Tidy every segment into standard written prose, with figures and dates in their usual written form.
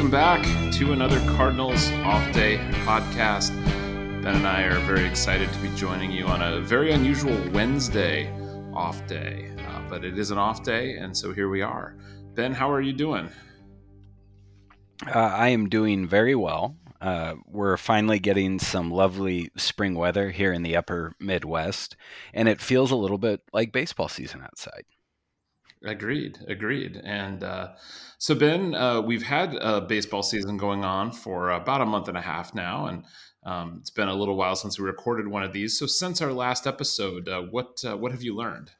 welcome back to another Cardinals Off Day podcast. Ben and I are very excited to be joining you on a very unusual Wednesday off day, but it is an off day, and so here we are. Ben, how are you doing? I am doing very well. We're finally getting some lovely spring weather here in the upper Midwest, and it feels a little bit like baseball season outside. Agreed. And so, Ben, we've had a baseball season going on for about a month and a half now, and it's been a little while since we recorded one of these. So since our last episode, what have you learned?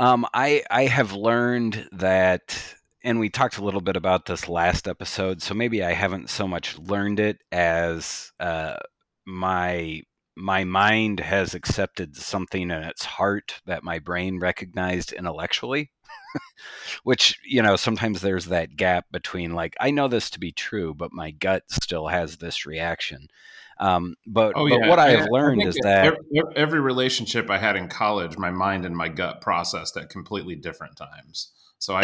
I have learned that, and we talked a little bit about this last episode, so maybe I haven't so much learned it as my mind has accepted something in its heart that my brain recognized intellectually, which, you know, sometimes there's that gap between like, I know this to be true, but my gut still has this reaction. But what I have learned is that every relationship I had in college, my mind and my gut processed at completely different times. So I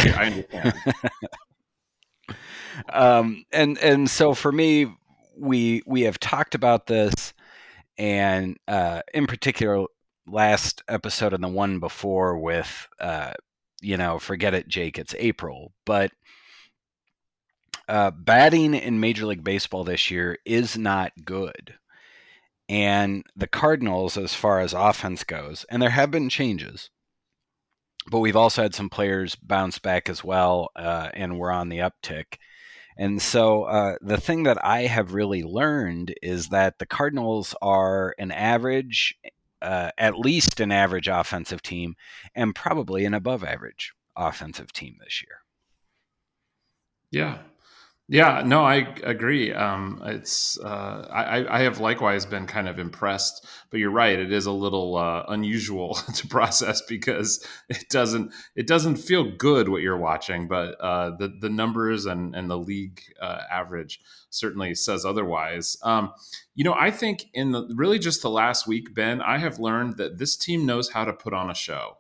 understand. And so for me, we have talked about this. And in particular, last episode and the one before with, forget it, Jake, it's April. But batting in Major League Baseball this year is not good. And the Cardinals, as far as offense goes, and there have been changes, but we've also had some players bounce back as well, and we're on the uptick. And so the thing that I have really learned is that the Cardinals are an average, at least an average offensive team, and probably an above average offensive team this year. Yeah, no, I agree. I have likewise been kind of impressed, but you're right. It is a little unusual to process because it doesn't feel good what you're watching, but the numbers and the league average certainly says otherwise. I think in really just the last week, Ben, I have learned that this team knows how to put on a show.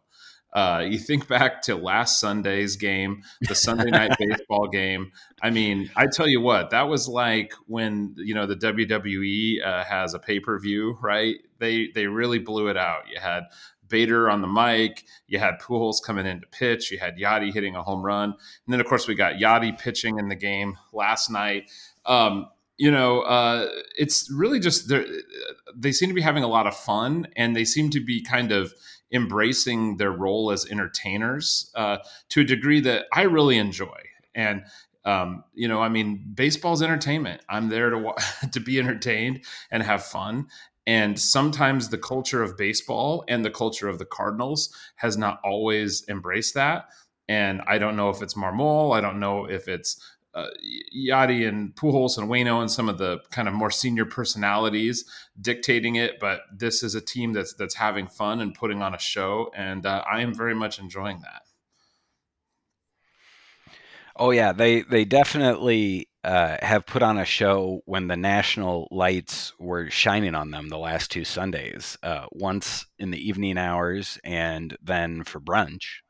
You think back to last Sunday's game, the Sunday night baseball game. I mean, I tell you what, that was like when, the WWE has a pay-per-view, right? They really blew it out. You had Bader on the mic. You had Pujols coming in to pitch. You had Yadi hitting a home run. And then, of course, we got Yadi pitching in the game last night. It's really just they seem to be having a lot of fun, and they seem to be kind of embracing their role as entertainers to a degree that I really enjoy. And, baseball's entertainment. I'm there to be entertained and have fun. And sometimes the culture of baseball and the culture of the Cardinals has not always embraced that. And I don't know if it's Marmol. I don't know if it's Yadi and Pujols and Waino and some of the kind of more senior personalities dictating it, but this is a team that's having fun and putting on a show, and I am very much enjoying that. Oh yeah, they definitely have put on a show when the national lights were shining on them the last two Sundays, once in the evening hours and then for brunch.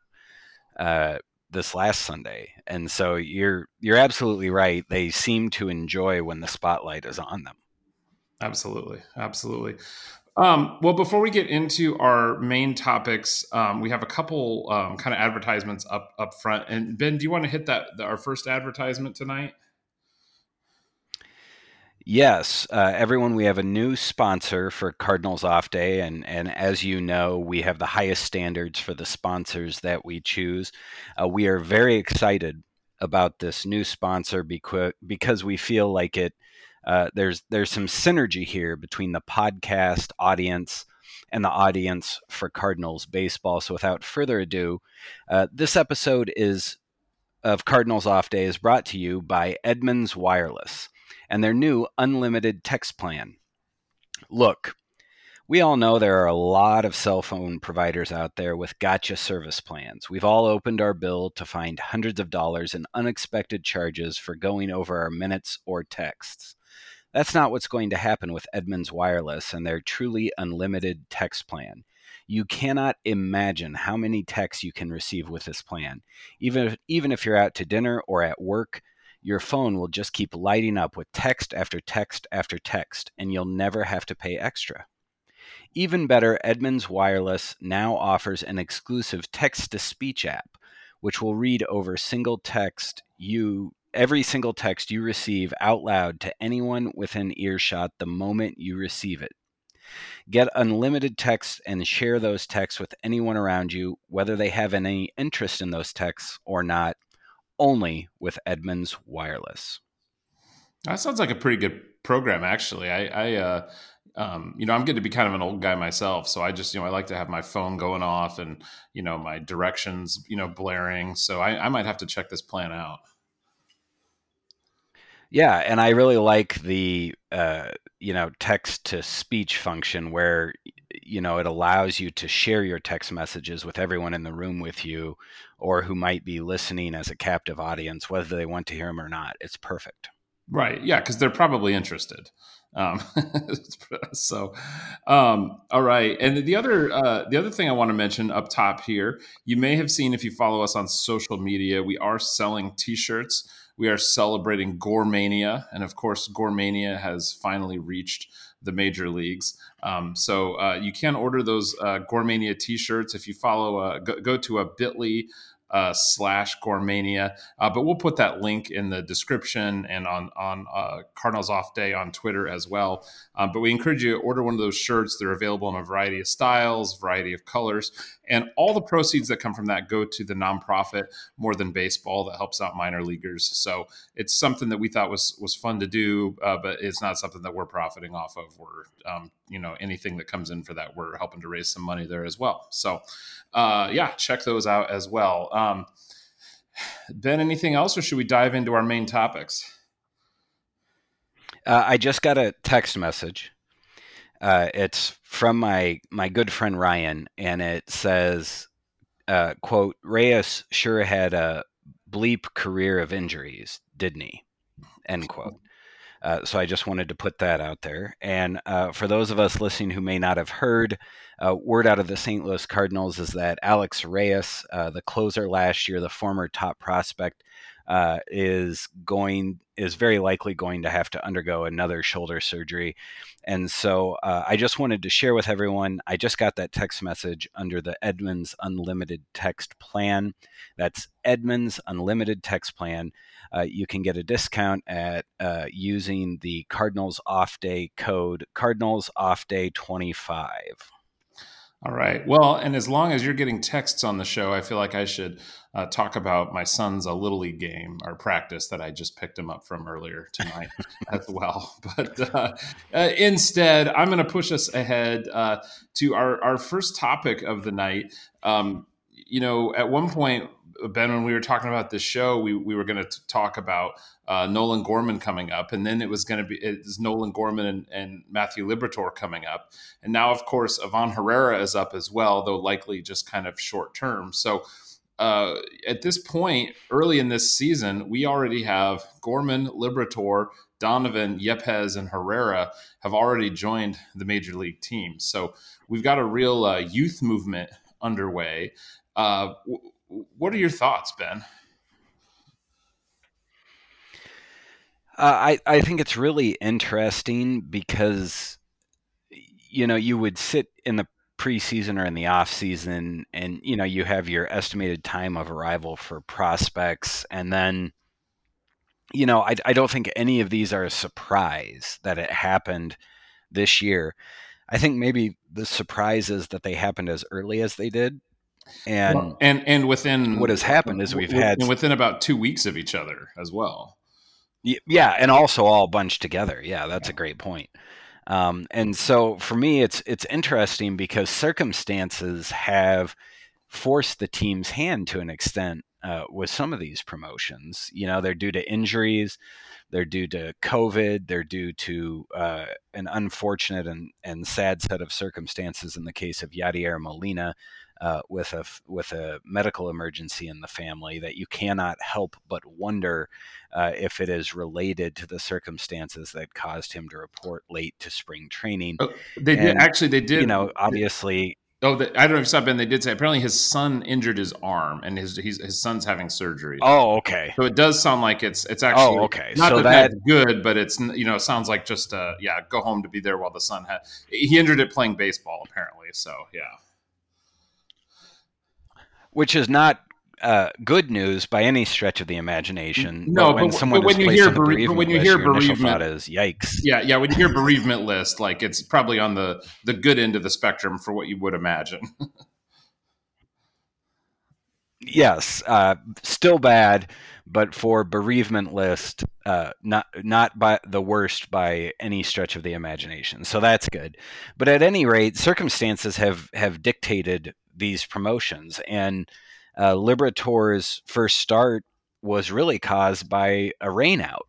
This last Sunday. And so you're absolutely right. They seem to enjoy when the spotlight is on them. Absolutely. Well, before we get into our main topics, we have a couple kind of advertisements up front. And Ben, do you want to hit our first advertisement tonight? Yes. Everyone, we have a new sponsor for Cardinals Off Day. And as you know, we have the highest standards for the sponsors that we choose. We are very excited about this new sponsor because we feel like it. There's some synergy here between the podcast audience and the audience for Cardinals baseball. So without further ado, this episode of Cardinals Off Day is brought to you by Edmunds Wireless and their new unlimited text plan. Look, we all know there are a lot of cell phone providers out there with gotcha service plans. We've all opened our bill to find hundreds of dollars in unexpected charges for going over our minutes or texts. That's not what's going to happen with Edmunds Wireless and their truly unlimited text plan. You cannot imagine how many texts you can receive with this plan. Even if you're out to dinner or at work, your phone will just keep lighting up with text after text after text, and you'll never have to pay extra. Even better, Edmunds Wireless now offers an exclusive text-to-speech app, which will read over every single text you receive out loud to anyone within earshot the moment you receive it. Get unlimited texts and share those texts with anyone around you, whether they have any interest in those texts or not, only with Edmunds Wireless. That sounds like a pretty good program, actually. I I'm getting to be kind of an old guy myself, so I just, I like to have my phone going off and, my directions, blaring. So I might have to check this plan out. Yeah. And I really like the, text to speech function where, it allows you to share your text messages with everyone in the room with you or who might be listening as a captive audience, whether they want to hear them or not. It's perfect. Right. Yeah. Cause they're probably interested. All right. And the other thing I want to mention up top here, you may have seen, if you follow us on social media, we are selling t-shirts. We are celebrating Gormania. And of course, Gormania has finally reached the major leagues. You can order those Gormania t-shirts if you follow, go to a bit.ly /Gormania. But we'll put that link in the description and on Cardinals Off Day on Twitter as well. But we encourage you to order one of those shirts. They're available in a variety of styles, variety of colors, and all the proceeds that come from that go to the nonprofit More Than Baseball that helps out minor leaguers. So it's something that we thought was fun to do, but it's not something that we're profiting off of. We're, anything that comes in for that, we're helping to raise some money there as well. So, check those out as well. Ben, anything else, or should we dive into our main topics? I just got a text message. It's from my good friend Ryan, and it says, quote, "Reyes sure had a bleep career of injuries, didn't he?" End quote. So I just wanted to put that out there. And for those of us listening who may not have heard, word out of the St. Louis Cardinals is that Alex Reyes, the closer last year, the former top prospect, is very likely going to have to undergo another shoulder surgery. And so I just wanted to share with everyone, I just got that text message under the Edmunds Unlimited Text Plan. That's Edmunds Unlimited Text Plan. You can get a discount at using the Cardinals Off Day code, Cardinals Off Day 25. All right. Well, and as long as you're getting texts on the show, I feel like I should talk about my son's Little League game or practice that I just picked him up from earlier tonight as well. But instead, I'm going to push us ahead to our first topic of the night. At one point, Ben, when we were talking about this show, we were going to talk about Nolan Gorman coming up, and then it was Nolan Gorman and Matthew Liberatore coming up. And now, of course, Avon Herrera is up as well, though likely just kind of short term. So at this point, early in this season, we already have Gorman, Liberatore, Donovan, Yepez, and Herrera have already joined the major league team. So we've got a real youth movement underway. What are your thoughts, Ben? I think it's really interesting because, you would sit in the preseason or in the off season and, you have your estimated time of arrival for prospects. And then, I don't think any of these are a surprise that it happened this year. I think maybe the surprise is that they happened as early as they did. And within what has happened is we've had within about 2 weeks of each other as well. Yeah. And also all bunched together. Yeah. That's a great point. And so for me, it's interesting because circumstances have forced the team's hand to an extent with some of these promotions. You know, they're due to injuries, they're due to COVID, they're due to an unfortunate and sad set of circumstances in the case of Yadier Molina, with a medical emergency in the family that you cannot help but wonder if it is related to the circumstances that caused him to report late to spring training. Oh, they did. You know, obviously. Oh, I don't know if it's not been. They did say apparently his son injured his arm, and his son's having surgery. Oh, okay. So it does sound like it's actually. Oh, okay. Not so that that's good, but it's, you know, sounds like just go home to be there while the son had. He injured it playing baseball apparently. So yeah, which is not good news by any stretch of the imagination. No, but when you hear bereavement, yikes. Yeah. When you hear bereavement list, like, it's probably on the good end of the spectrum for what you would imagine. Yes, still bad, but for bereavement list, not by the worst by any stretch of the imagination. So that's good. But at any rate, circumstances have dictated these promotions, and Liberatore's first start was really caused by a rain out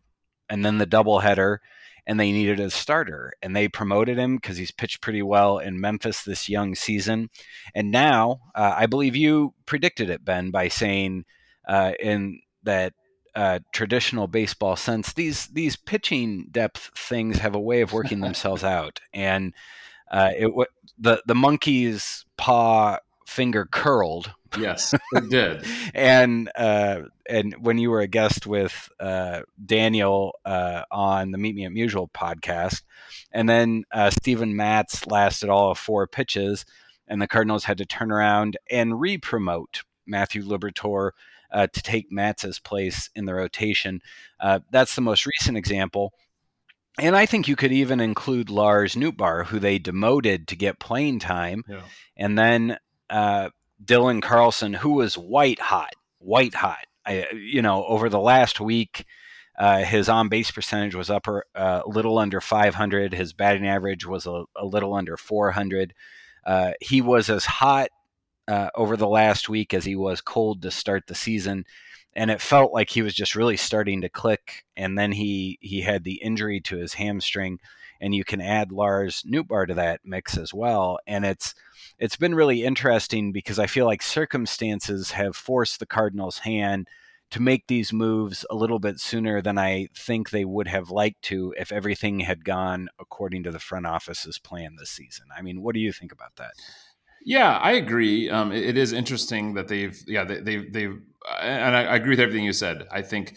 and then the doubleheader, and they needed a starter, and they promoted him because he's pitched pretty well in Memphis this young season. And now I believe you predicted it, Ben, by saying in that traditional baseball sense, these pitching depth things have a way of working themselves out. And the monkey's paw finger curled. Yes, it did. And when you were a guest with Daniel on the Meet Me at Mutual podcast, and then Stephen Matz lasted all of 4 pitches, and the Cardinals had to turn around and re-promote Matthew Liberatore to take Matz's place in the rotation. That's the most recent example. And I think you could even include Lars Nootbaar, who they demoted to get playing time. Yeah. And then Dylan Carlson, who was white hot. Over the last week, his on-base percentage was up a little under 500. His batting average was a little under 400. He was as hot over the last week as he was cold to start the season. And it felt like he was just really starting to click. And then he had the injury to his hamstring. And you can add Lars Nootbaar to that mix as well. And it's been really interesting because I feel like circumstances have forced the Cardinals' hand to make these moves a little bit sooner than I think they would have liked to if everything had gone according to the front office's plan this season. I mean, what do you think about that? Yeah, I agree. It is interesting that I agree with everything you said. I think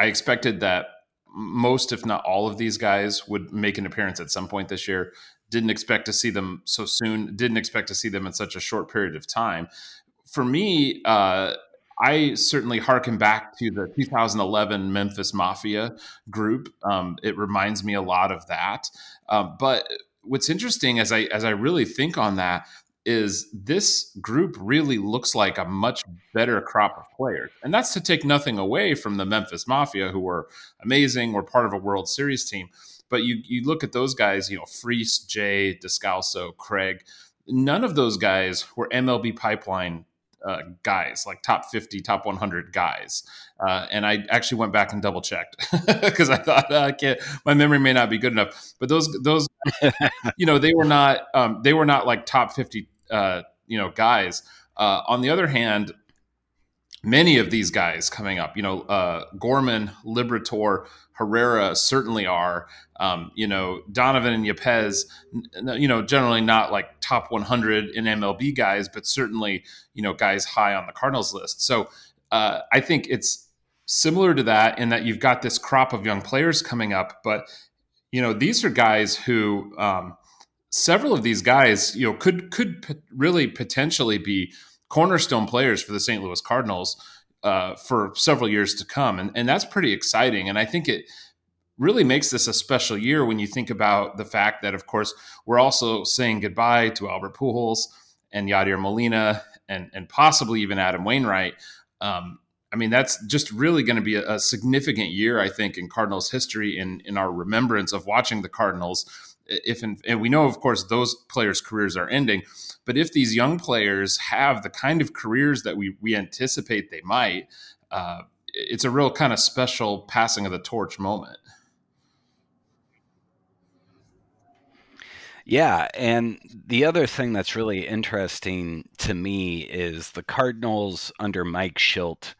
I expected that most, if not all, of these guys would make an appearance at some point this year. Didn't expect to see them so soon. Didn't expect to see them in such a short period of time. For me, I certainly harken back to the 2011 Memphis Mafia group. It reminds me a lot of that. But what's interesting as I really think on that is this group really looks like a much better crop of players. And that's to take nothing away from the Memphis Mafia, who were amazing, were part of a World Series team. But you look at those guys, Freese, Jay, Descalso, Craig, none of those guys were MLB pipeline guys, like top 50, top 100 guys. And I actually went back and double checked because I thought my memory may not be good enough, but those, they were not like top 50, guys. On the other hand, many of these guys coming up, Gorman, Liberatore, Herrera certainly are, Donovan and Yepez, generally not like top 100 in MLB guys, but certainly, guys high on the Cardinals list. So I think it's similar to that in that you've got this crop of young players coming up, but, these are guys who several of these guys, could really potentially be cornerstone players for the St. Louis Cardinals for several years to come. And that's pretty exciting. And I think it really makes this a special year when you think about the fact that, of course, we're also saying goodbye to Albert Pujols and Yadier Molina and possibly even Adam Wainwright. That's just really going to be a significant year, I think, in Cardinals history, in our remembrance of watching the Cardinals and we know, of course, those players' careers are ending, but if these young players have the kind of careers that we anticipate they might, it's a real kind of special passing of the torch moment. Yeah, and the other thing that's really interesting to me is the Cardinals under Mike Schilt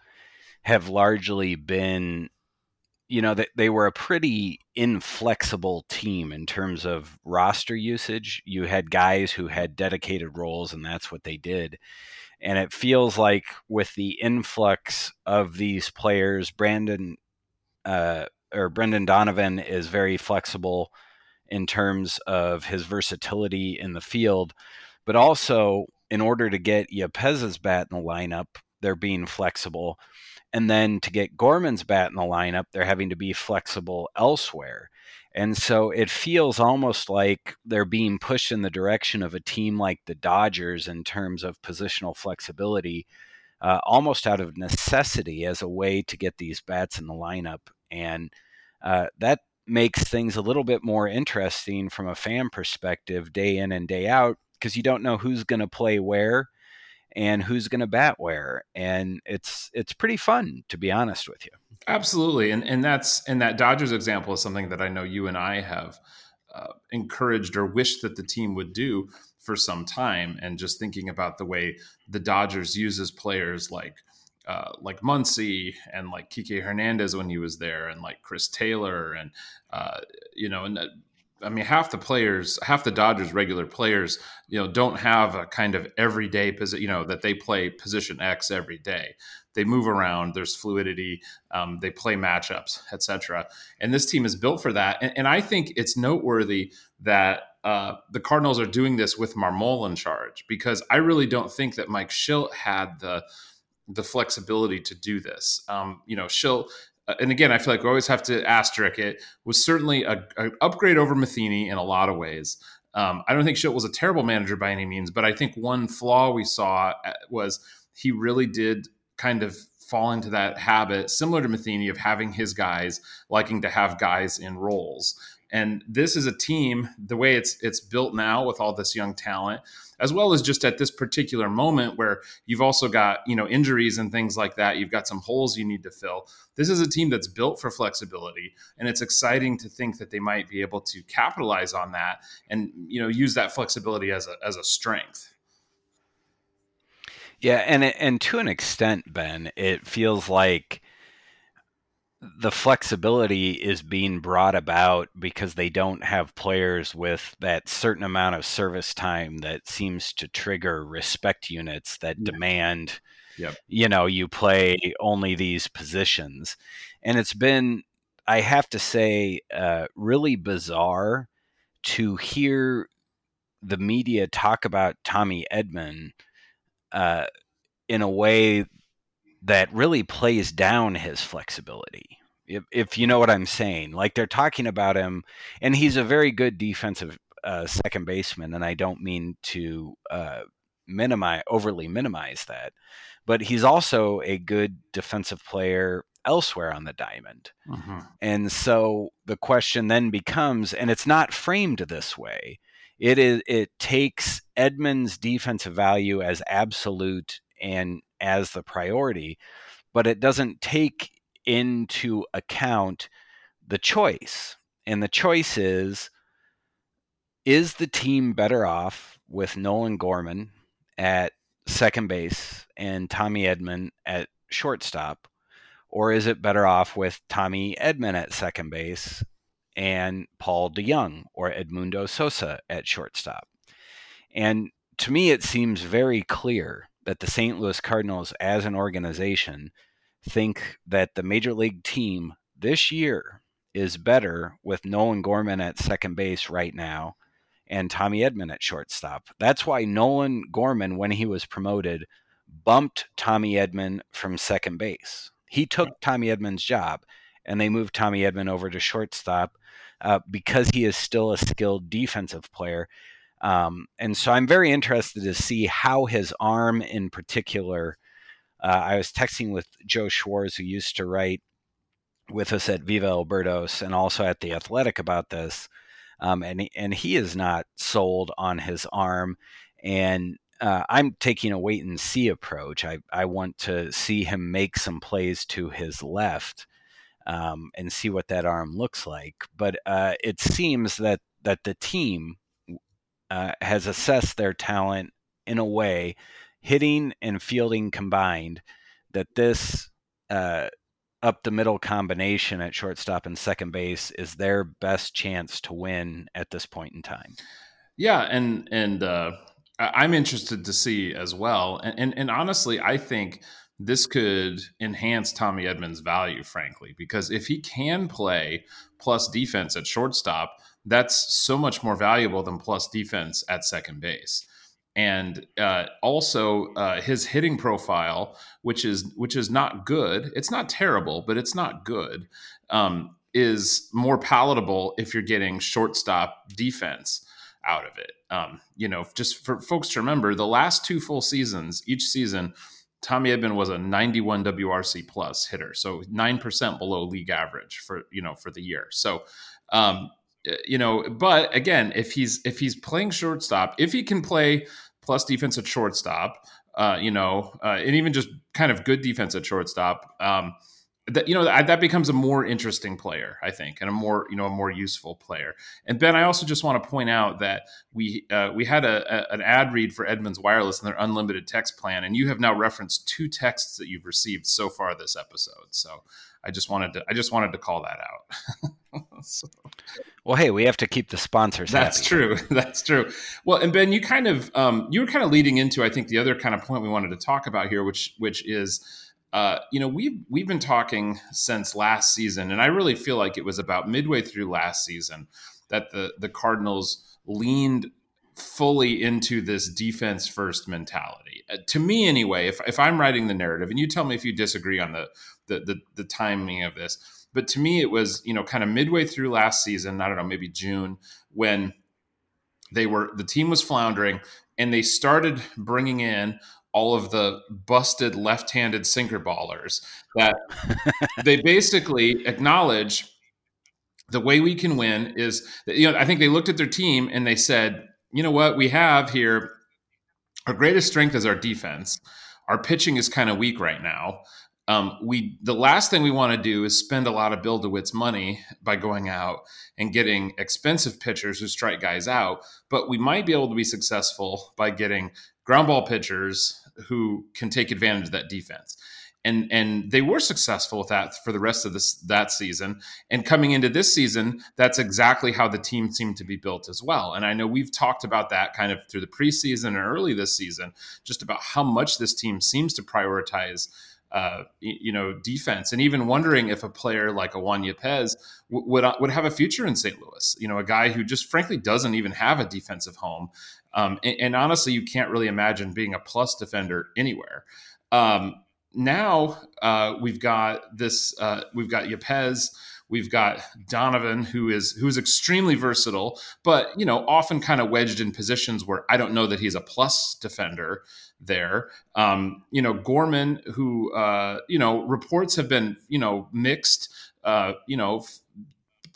have largely been, you know, they were a pretty inflexible team in terms of roster usage. You had guys who had dedicated roles, and that's what they did. And it feels like with the influx of these players, Brendan Donovan is very flexible in terms of his versatility in the field, but also in order to get Yepez's bat in the lineup, they're being flexible. And then to get Gorman's bat in the lineup, they're having to be flexible elsewhere. And so it feels almost like they're being pushed in the direction of a team like the Dodgers in terms of positional flexibility, almost out of necessity as a way to get these bats in the lineup. And that makes things a little bit more interesting from a fan perspective day in and day out, because you don't know who's going to play where and who's going to bat where. And it's pretty fun, to be honest with you. Absolutely. And that Dodgers example is something that I know you and I have encouraged or wished that the team would do for some time. And just thinking about the way the Dodgers uses players like Muncy and like Kike Hernandez when he was there, and like Chris Taylor, and I mean, half the Dodgers regular players, you know, don't have a kind of everyday position, you know, that they play position X every day. They move around, there's fluidity, they play matchups, etc. And this team is built for that. And I think it's noteworthy that the Cardinals are doing this with Marmol in charge, because I really don't think that Mike Schilt had the flexibility to do this. Schilt, and again, I feel like we always have to asterisk it, was certainly an upgrade over Matheny in a lot of ways. I don't think Schilt was a terrible manager by any means, but I think one flaw we saw was he really did kind of fall into that habit, similar to Matheny, of having his guys, liking to have guys in roles. And this is a team, the way it's built now with all this young talent, as well as just at this particular moment where you've also got, you know, injuries and things like that. You've got some holes you need to fill. This is a team that's built for flexibility, and it's exciting to think that they might be able to capitalize on that and, you know, use that flexibility as a strength. Yeah, and to an extent, Ben, it feels like the flexibility is being brought about because they don't have players with that certain amount of service time that seems to trigger respect units that demand, you know, you play only these positions. And it's been, I have to say, really bizarre to hear the media talk about Tommy Edman in a way that really plays down his flexibility, if you know what I'm saying. Like, they're talking about him, and he's a very good defensive second baseman, and I don't mean to overly minimize that, but he's also a good defensive player elsewhere on the diamond. Mm-hmm. And so the question then becomes, and it's not framed this way, it takes Edman's defensive value as absolute and as the priority, but it doesn't take into account the choice. And the choice is the team better off with Nolan Gorman at second base and Tommy Edman at shortstop, or is it better off with Tommy Edman at second base and Paul DeYoung or Edmundo Sosa at shortstop? And to me, it seems very clear that the St. Louis Cardinals as an organization think that the major league team this year is better with Nolan Gorman at second base right now and Tommy Edman at shortstop. That's why Nolan Gorman, when he was promoted, bumped Tommy Edman from second base. He took Tommy Edman's job, and they moved Tommy Edman over to shortstop because he is still a skilled defensive player. And so I'm very interested to see how his arm in particular, I was texting with Joe Schwartz, who used to write with us at Viva Albertos and also at The Athletic about this, and he is not sold on his arm. And I'm taking a wait and see approach. I want to see him make some plays to his left and see what that arm looks like. But it seems that the team has assessed their talent in a way, hitting and fielding combined, that this up the middle combination at shortstop and second base is their best chance to win at this point in time. Yeah. And I'm interested to see as well. And honestly, I think this could enhance Tommy Edman's value, frankly, because if he can play plus defense at shortstop, that's so much more valuable than plus defense at second base. And also his hitting profile, which is not good. It's not terrible, but it's not good, is more palatable if you're getting shortstop defense out of it. Just for folks to remember, the last two full seasons, each season, Tommy Edman was a 91 WRC plus hitter, so 9% below league average for the year. So. But again, if he's playing shortstop, if he can play plus defense at shortstop, and even just kind of good defense at shortstop, that becomes a more interesting player, I think, and a more useful player. And Ben, I also just want to point out that we had an ad read for Edman's Wireless and their unlimited text plan, and you have now referenced two texts that you've received so far this episode. So I just wanted to call that out. So. Well, hey, we have to keep the sponsors happy. That's true. Well, and Ben, you kind of you were kind of leading into, I think, the other kind of point we wanted to talk about here, which is. We've been talking since last season, and I really feel like it was about midway through last season that the Cardinals leaned fully into this defense first mentality. To me, anyway, if I'm writing the narrative, and you tell me if you disagree on the timing of this, but to me it was kind of midway through last season. I don't know, maybe June, when the team was floundering, and they started bringing in all of the busted left-handed sinker ballers that they basically acknowledge the way we can win is, I think they looked at their team and they said, you know what, we have here, our greatest strength is our defense. Our pitching is kind of weak right now. The last thing we want to do is spend a lot of Bill DeWitt's money by going out and getting expensive pitchers who strike guys out, but we might be able to be successful by getting ground ball pitchers who can take advantage of that defense. And they were successful with that for the rest of that season. And coming into this season, that's exactly how the team seemed to be built as well. And I know we've talked about that kind of through the preseason and early this season, just about how much this team seems to prioritize defense, and even wondering if a player like a Juan Yepez would have a future in St. Louis, a guy who just frankly doesn't even have a defensive home. And honestly, you can't really imagine being a plus defender anywhere. Now we've got this, we've got Yepez, we've got Donovan, who is extremely versatile, but often kind of wedged in positions where I don't know that he's a plus defender there. Gorman, who reports have been mixed,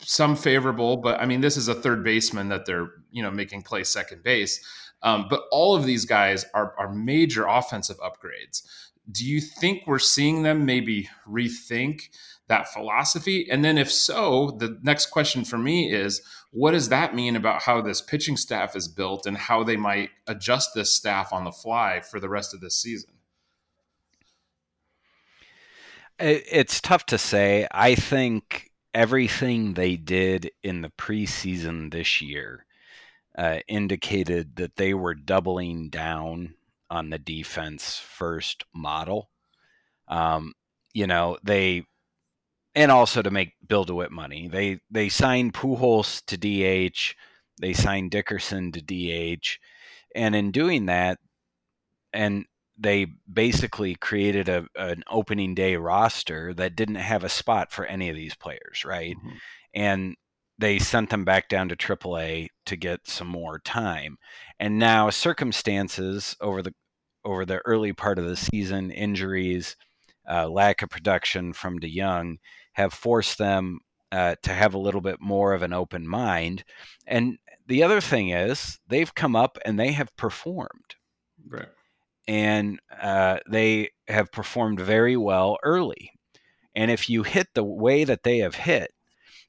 some favorable, but I mean this is a third baseman that they're making play second base. But all of these guys are major offensive upgrades. Do you think we're seeing them maybe rethink that philosophy? And then if so, the next question for me is, what does that mean about how this pitching staff is built and how they might adjust this staff on the fly for the rest of this season? It's tough to say. I think everything they did in the preseason this year indicated that they were doubling down on the defense first model. And also to make Bill DeWitt money, they signed Pujols to DH, they signed Dickerson to DH. And in doing that, and they basically created an opening day roster that didn't have a spot for any of these players. Right. Mm-hmm. And they sent them back down to AAA to get some more time. And now circumstances over the early part of the season, injuries, lack of production from DeYoung have forced them to have a little bit more of an open mind. And the other thing is they've come up and they have performed. Right. And they have performed very well early. And if you hit the way that they have hit,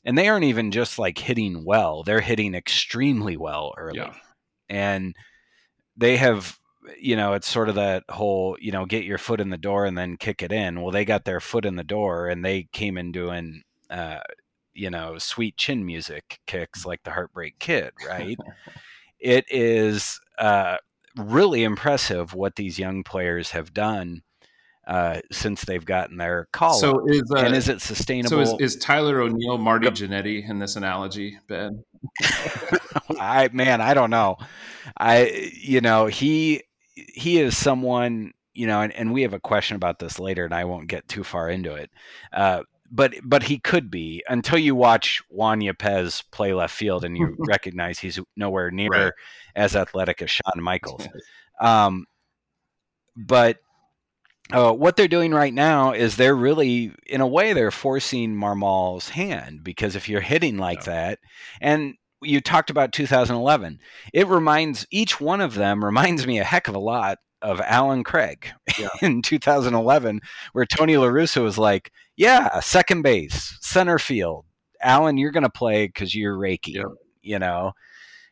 and they aren't even just like hitting well, they're hitting extremely well early. Yeah. And they have, you know, it's sort of that whole, you know, get your foot in the door and then kick it in. Well, they got their foot in the door and they came in doing, you know, sweet chin music kicks like the Heartbreak Kid, right? It is really impressive what these young players have done since they've gotten their call. So and is it sustainable? So is Tyler O'Neill Marty Jannetty in this analogy, Ben? I don't know. He is someone, you know, and we have a question about this later, and I won't get too far into it. But he could be, until you watch Juan Yepez play left field and you recognize he's nowhere near as athletic as Shawn Michaels. But what they're doing right now is they're really, in a way, they're forcing Marmol's hand, because if you're hitting like that, and you talked about 2011, it reminds, each one of them reminds me a heck of a lot of Alan Craig in 2011, where Tony La Russa was like, yeah, second base, center field. Alan, you're going to play because you're raking. Yep. You know,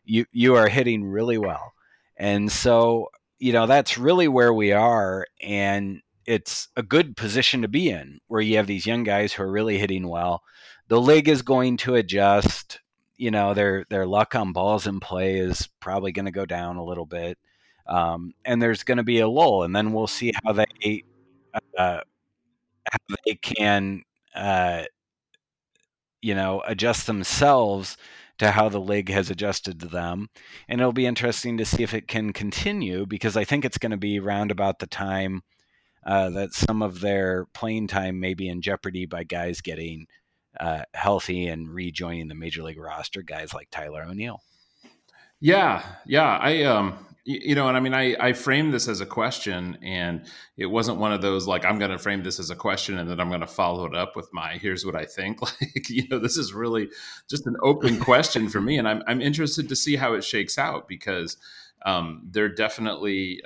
you are hitting really well. And so, you know, that's really where we are. And it's a good position to be in, where you have these young guys who are really hitting well. The league is going to adjust. You know, their luck on balls in play is probably going to go down a little bit. And there's going to be a lull. And then we'll see how they can, you know, adjust themselves to how the league has adjusted to them. And it'll be interesting to see if it can continue, because I think it's going to be round about the time that some of their playing time may be in jeopardy by guys getting healthy and rejoining the major league roster, guys like Tyler O'Neill. Yeah. You know, and I mean, I framed this as a question, and it wasn't one of those, like, I'm going to frame this as a question and then I'm going to follow it up with my, here's what I think. Like, you know, this is really just an open question for me. And I'm interested to see how it shakes out, because they're definitely,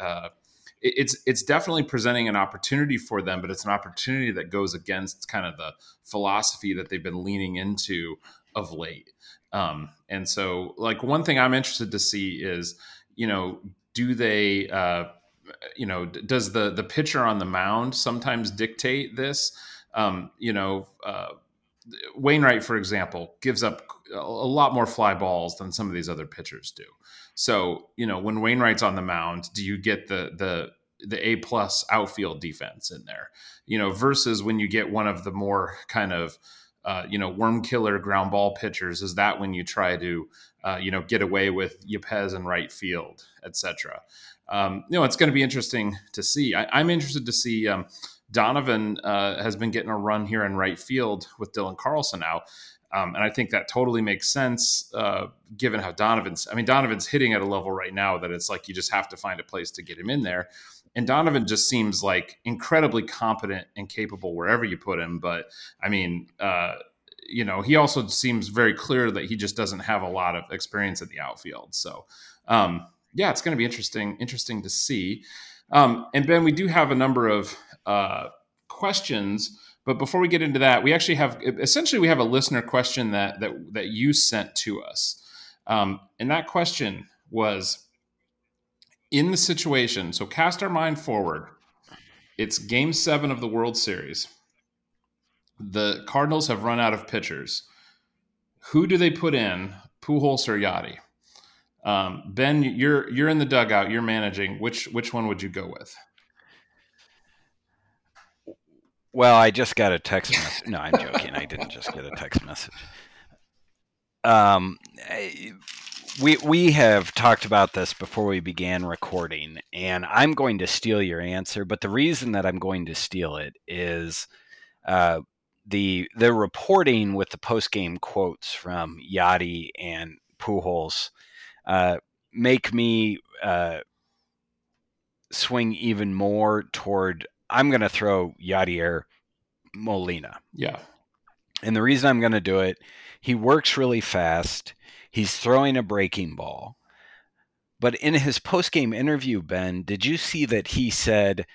it's definitely presenting an opportunity for them, but it's an opportunity that goes against kind of the philosophy that they've been leaning into of late. And so, like, one thing I'm interested to see is, you know, do they, you know, does the pitcher on the mound sometimes dictate this? You know, Wainwright, for example, gives up a lot more fly balls than some of these other pitchers do. So, you know, when Wainwright's on the mound, do you get the A+ outfield defense in there, you know, versus when you get one of the more kind of, you know, worm killer ground ball pitchers? Is that when you try to, you know, get away with Yepez in right field, etc.? You know, it's going to be interesting to see. I'm interested to see Donovan has been getting a run here in right field with Dylan Carlson out. And I think that totally makes sense, given how Donovan's hitting at a level right now that it's like, you just have to find a place to get him in there. And Donovan just seems like incredibly competent and capable wherever you put him. But I mean, you know, he also seems very clear that he just doesn't have a lot of experience in the outfield. So, yeah, it's going to be interesting to see. And Ben, we do have a number of questions, but before we get into that, we actually have a listener question that you sent to us. And that question was, in the situation, so cast our mind forward. It's Game 7 of the World Series. The Cardinals have run out of pitchers. Who do they put in, Pujols or Yadi? Ben, you're in the dugout. You're managing. Which one would you go with? Well, I just got a text message. No, I'm joking. I didn't just get a text message. We have talked about this before we began recording, and I'm going to steal your answer. But the reason that I'm going to steal it is the reporting with the post-game quotes from Yadi and Pujols make me swing even more toward, I'm going to throw Yadier Molina. Yeah. And the reason I'm going to do it, he works really fast. He's throwing a breaking ball. But in his post-game interview, Ben, did you see that he said,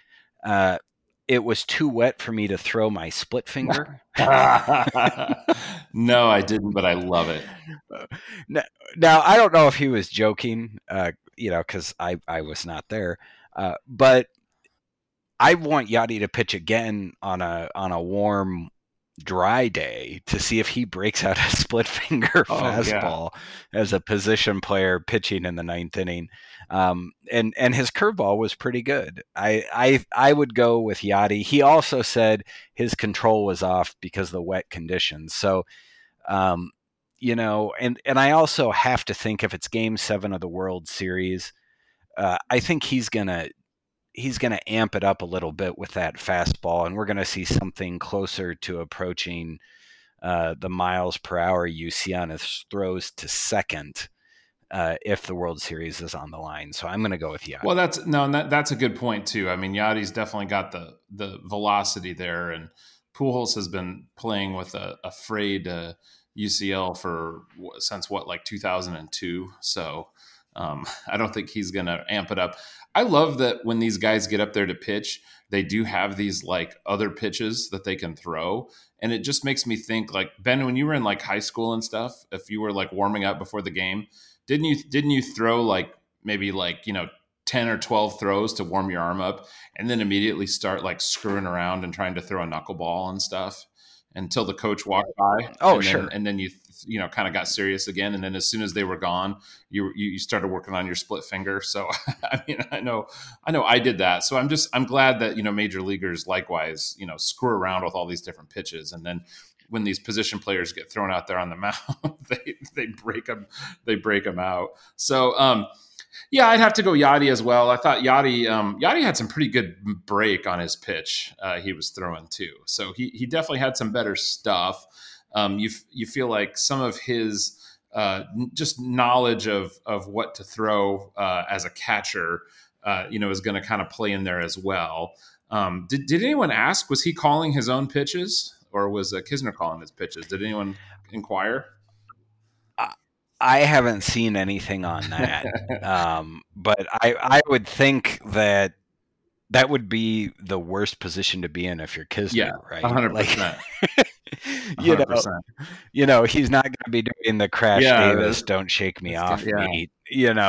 it was too wet for me to throw my split finger? No, I didn't, but I love it. Now, I don't know if he was joking, because I was not there. But I want Yadi to pitch again on a warm, dry day to see if he breaks out a split finger fastball as a position player pitching in the ninth inning. And his curveball was pretty good. I would go with Yadi. He also said his control was off because of the wet conditions. So, and I also have to think if it's game 7 of the World Series, I think he's going to amp it up a little bit with that fastball, and we're going to see something closer to approaching the miles per hour you see on his throws to second if the World Series is on the line. So I'm going to go with Yadi. Well, that's a good point too. I mean, Yadi's definitely got the velocity there, and Pujols has been playing with a frayed UCL since 2002. So I don't think he's going to amp it up. I love that when these guys get up there to pitch, they do have these like other pitches that they can throw. And it just makes me think, like, Ben, when you were in like high school and stuff, if you were like warming up before the game, didn't you throw like maybe 10 or 12 throws to warm your arm up and then immediately start like screwing around and trying to throw a knuckleball and stuff until the coach walked by? Oh, and sure. And then you kind of got serious again. And then as soon as they were gone, you started working on your split finger. So, I mean, I know I did that. So I'm glad that, major leaguers likewise, screw around with all these different pitches. And then when these position players get thrown out there on the mound, they break them out. So, yeah, I'd have to go Yadi as well. I thought Yadi had some pretty good break on his pitch. He was throwing too. So he definitely had some better stuff. You feel like some of his just knowledge of what to throw as a catcher, is going to kind of play in there as well. Did anyone ask, was he calling his own pitches or was Kisner calling his pitches? Did anyone inquire? I haven't seen anything on that, but I would think that that would be the worst position to be in if you're Kisner, right? 100%. Like, 100%. He's not going to be doing the Crash Davis, "Don't shake me off," this thing.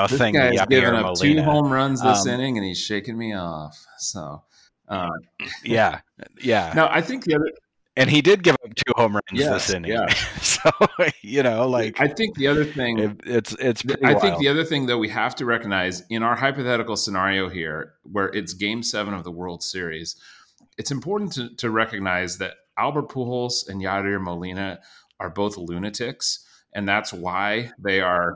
This guy's given up 2 home runs this inning, and he's shaking me off. So, No, I think the other, and he did give up 2 home runs this inning. Yeah. So, I think the other thing, the other thing that we have to recognize in our hypothetical scenario here, where it's Game 7 of the World Series, it's important to recognize that Albert Pujols and Yadier Molina are both lunatics, and that's why they are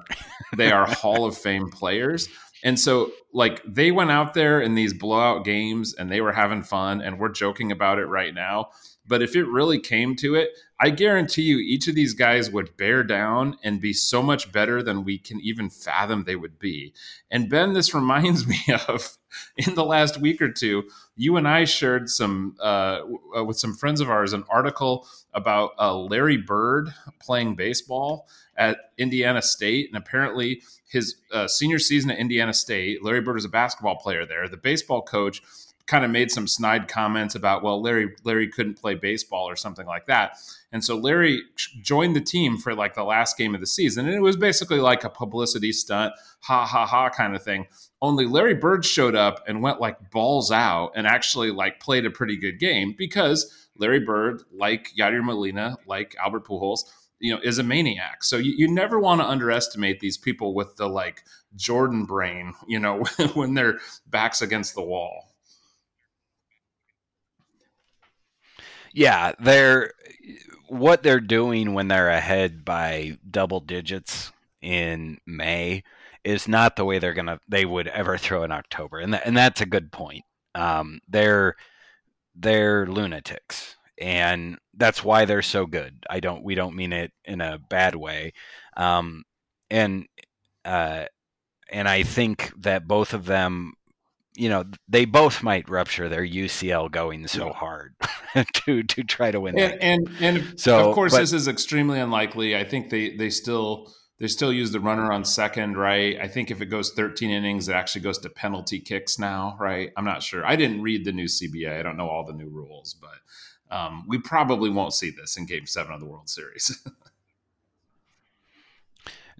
Hall of Fame players. And so, like, they went out there in these blowout games and they were having fun, and we're joking about it right now. But if it really came to it, I guarantee you each of these guys would bear down and be so much better than we can even fathom they would be. And Ben, this reminds me of in the last week or two, you and I shared with some friends of ours, an article about Larry Bird playing baseball at Indiana State. And apparently his senior season at Indiana State, Larry Bird was a basketball player there. The baseball coach kind of made some snide comments about, well, Larry couldn't play baseball or something like that. And so Larry joined the team for like the last game of the season. And it was basically like a publicity stunt, ha, ha, ha kind of thing. Only Larry Bird showed up and went like balls out and actually like played a pretty good game, because Larry Bird, like Yadier Molina, like Albert Pujols, is a maniac. So you never want to underestimate these people with the like Jordan brain, when their back's against the wall. Yeah, what they're doing when they're ahead by double digits in May is not the way they would ever throw in October, and that's a good point. They're lunatics, and that's why they're so good. We don't mean it in a bad way, and I think that both of them, they both might rupture their UCL going so hard. to try to win that. And so, of course, this is extremely unlikely. I think they still use the runner on second, right? I think if it goes 13 innings, it actually goes to penalty kicks now, right? I'm not sure. I didn't read the new CBA. I don't know all the new rules, but we probably won't see this in Game 7 of the World Series.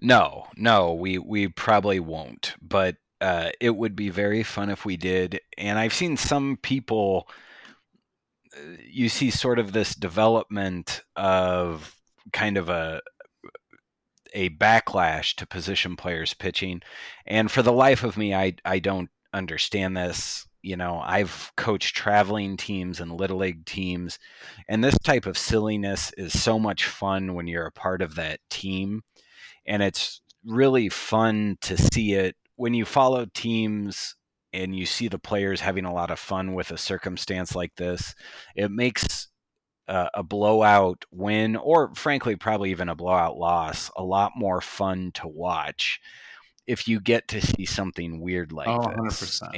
No, we probably won't. But it would be very fun if we did. And I've seen some people, you see sort of this development of kind of a backlash to position players pitching. And for the life of me, I don't understand this. You know, I've coached traveling teams and little league teams, and this type of silliness is so much fun when you're a part of that team. And it's really fun to see it when you follow teams and you see the players having a lot of fun with a circumstance like this. It makes a blowout win, or frankly, probably even a blowout loss, a lot more fun to watch if you get to see something weird like this. 100%.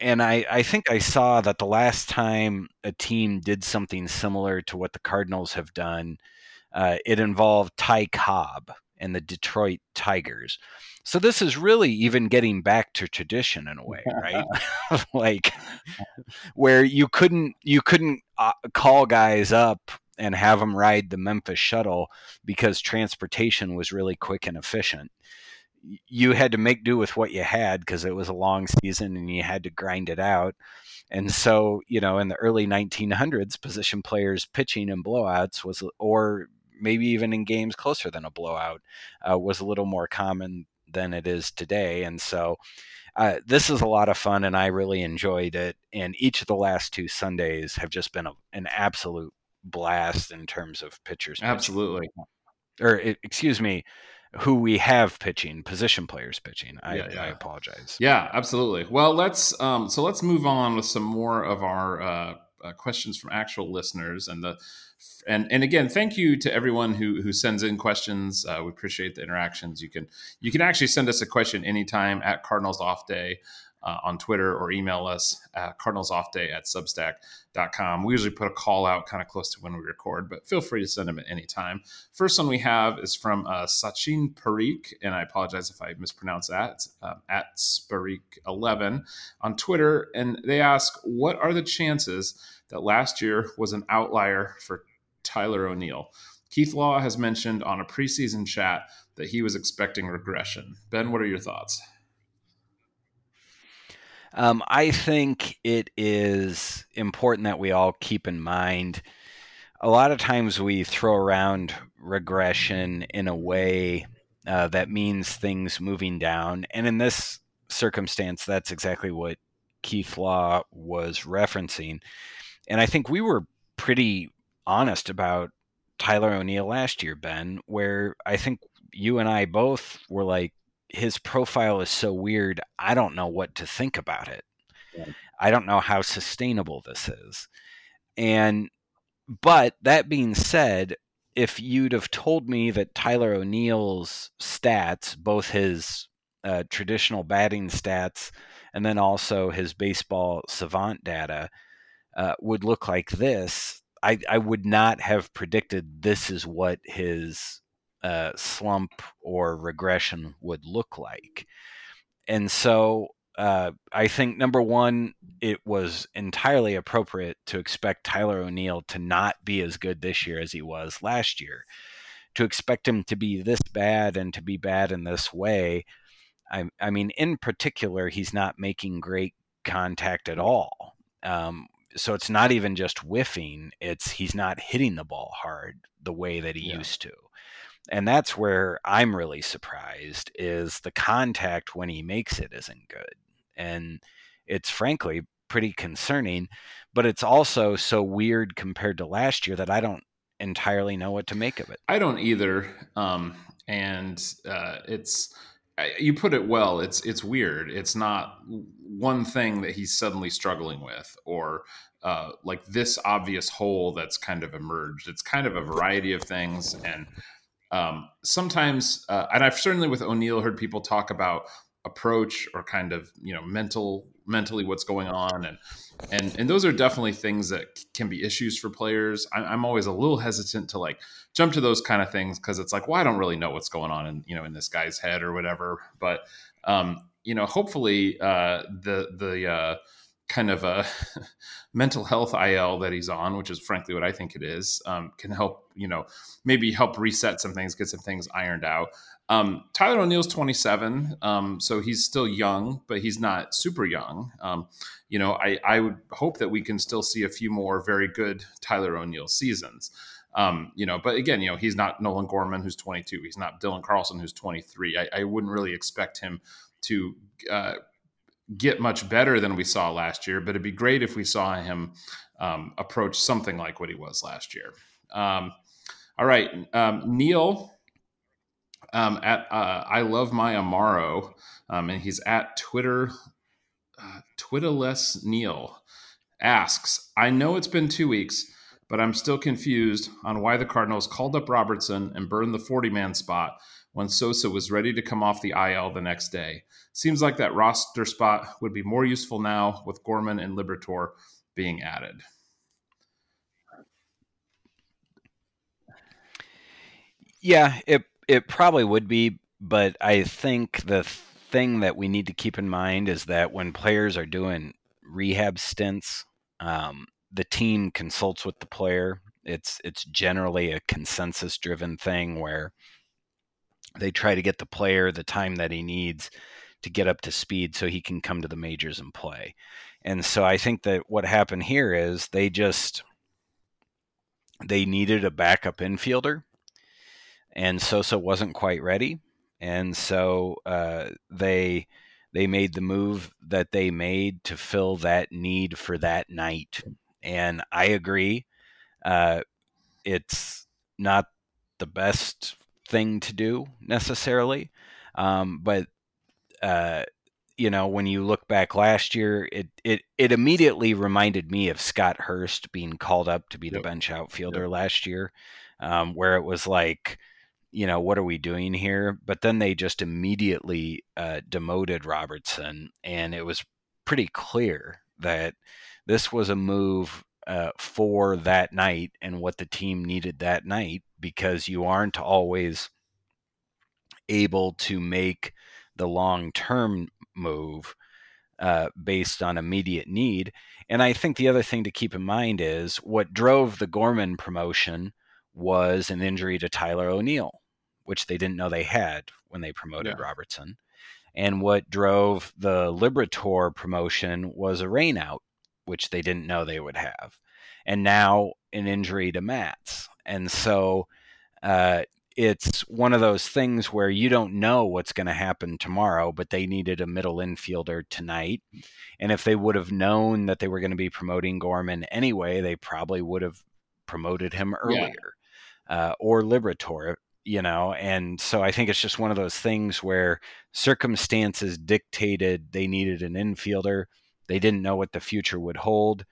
And I think I saw that the last time a team did something similar to what the Cardinals have done, it involved Ty Cobb and the Detroit Tigers. So this is really even getting back to tradition in a way, right? Like where you couldn't call guys up and have them ride the Memphis shuttle because transportation was really quick and efficient. You had to make do with what you had because it was a long season and you had to grind it out. And so, you know, in the early 1900s, position players pitching in blowouts was, or maybe even in games closer than a blowout, was a little more common than it is today. And so this is a lot of fun, and I really enjoyed it. And each of the last two Sundays have just been an absolute blast in terms of pitchers. Absolutely. Pitching. Or excuse me, who we have pitching, position players pitching. I apologize. Yeah, absolutely. Well, let's move on with some more of our questions from actual listeners. And again, thank you to everyone who sends in questions. We appreciate the interactions. You can actually send us a question anytime at Cardinals Off Day on Twitter, or email us at cardinalsoffday@substack.com. We usually put a call out kind of close to when we record, but feel free to send them at any time. First one we have is from Sachin Parikh, and I apologize if I mispronounce that. It's at Sparik11 on Twitter, and they ask, what are the chances that last year was an outlier for Tyler O'Neill? Keith Law has mentioned on a preseason chat that he was expecting regression. Ben, what are your thoughts? I think it is important that we all keep in mind, a lot of times we throw around regression in a way that means things moving down. And in this circumstance, that's exactly what Keith Law was referencing. And I think we were pretty honest about Tyler O'Neill last year, Ben, where I think you and I both were like, his profile is so weird, I don't know what to think about it. Yeah. I don't know how sustainable this is. But that being said, if you'd have told me that Tyler O'Neill's stats, both his traditional batting stats and then also his baseball savant data, would look like this, I would not have predicted this is what his slump or regression would look like. And so I think, number one, it was entirely appropriate to expect Tyler O'Neill to not be as good this year as he was last year. To expect him to be this bad and to be bad in this way, I mean, in particular, he's not making great contact at all. So it's not even just whiffing, it's he's not hitting the ball hard the way that he used to. And that's where I'm really surprised, is the contact when he makes it isn't good. And it's frankly pretty concerning, but it's also so weird compared to last year that I don't entirely know what to make of it. I don't either. It's, you put it well, it's weird. It's not one thing that he's suddenly struggling with, or like this obvious hole that's kind of emerged. It's kind of a variety of things. And sometimes, and I've certainly with O'Neill heard people talk about approach or kind of, you know, mentally what's going on. And those are definitely things that can be issues for players. I'm always a little hesitant to like jump to those kind of things, because it's like, well, I don't really know what's going on in, you know, in this guy's head or whatever. But, you know, hopefully the kind of a mental health IL that he's on, which is frankly what I think it is, can help, you know, maybe help reset some things, get some things ironed out. Tyler O'Neill's 27. So he's still young, but he's not super young. You know, I would hope that we can still see a few more very good Tyler O'Neill seasons. You know, but again, you know, he's not Nolan Gorman, who's 22. He's not Dylan Carlson, who's 23. I wouldn't really expect him to, get much better than we saw last year, but it'd be great if we saw him approach something like what he was last year. All right. Neil at I Love My Amaro, and he's at Twitter. Twitterless Neil asks, I know it's been 2 weeks, but I'm still confused on why the Cardinals called up Robertson and burned the 40-man spot when Sosa was ready to come off the IL the next day. Seems like that roster spot would be more useful now with Gorman and Liberatore being added. Yeah, it probably would be, but I think the thing that we need to keep in mind is that when players are doing rehab stints, the team consults with the player. It's generally a consensus-driven thing where they try to get the player the time that he needs to get up to speed so he can come to the majors and play. And so I think that what happened here is they needed a backup infielder, and Sosa wasn't quite ready. And so they made the move that they made to fill that need for that night. And I agree. It's not the best thing to do necessarily. But you know, when you look back last year, it immediately reminded me of Scott Hurst being called up to be the bench outfielder last year, where it was like, you know, what are we doing here? But then they just immediately demoted Robertson, and it was pretty clear that this was a move for that night and what the team needed that night, because you aren't always able to make the long-term move based on immediate need. And I think the other thing to keep in mind is what drove the Gorman promotion was an injury to Tyler O'Neill, which they didn't know they had when they promoted Robertson. And what drove the Liberatore promotion was a rainout, which they didn't know they would have. And now an injury to Matz. And so it's one of those things where you don't know what's going to happen tomorrow, but they needed a middle infielder tonight. And if they would have known that they were going to be promoting Gorman anyway, they probably would have promoted him earlier or Liberatore, you know? And so I think it's just one of those things where circumstances dictated they needed an infielder. They didn't know what the future would hold.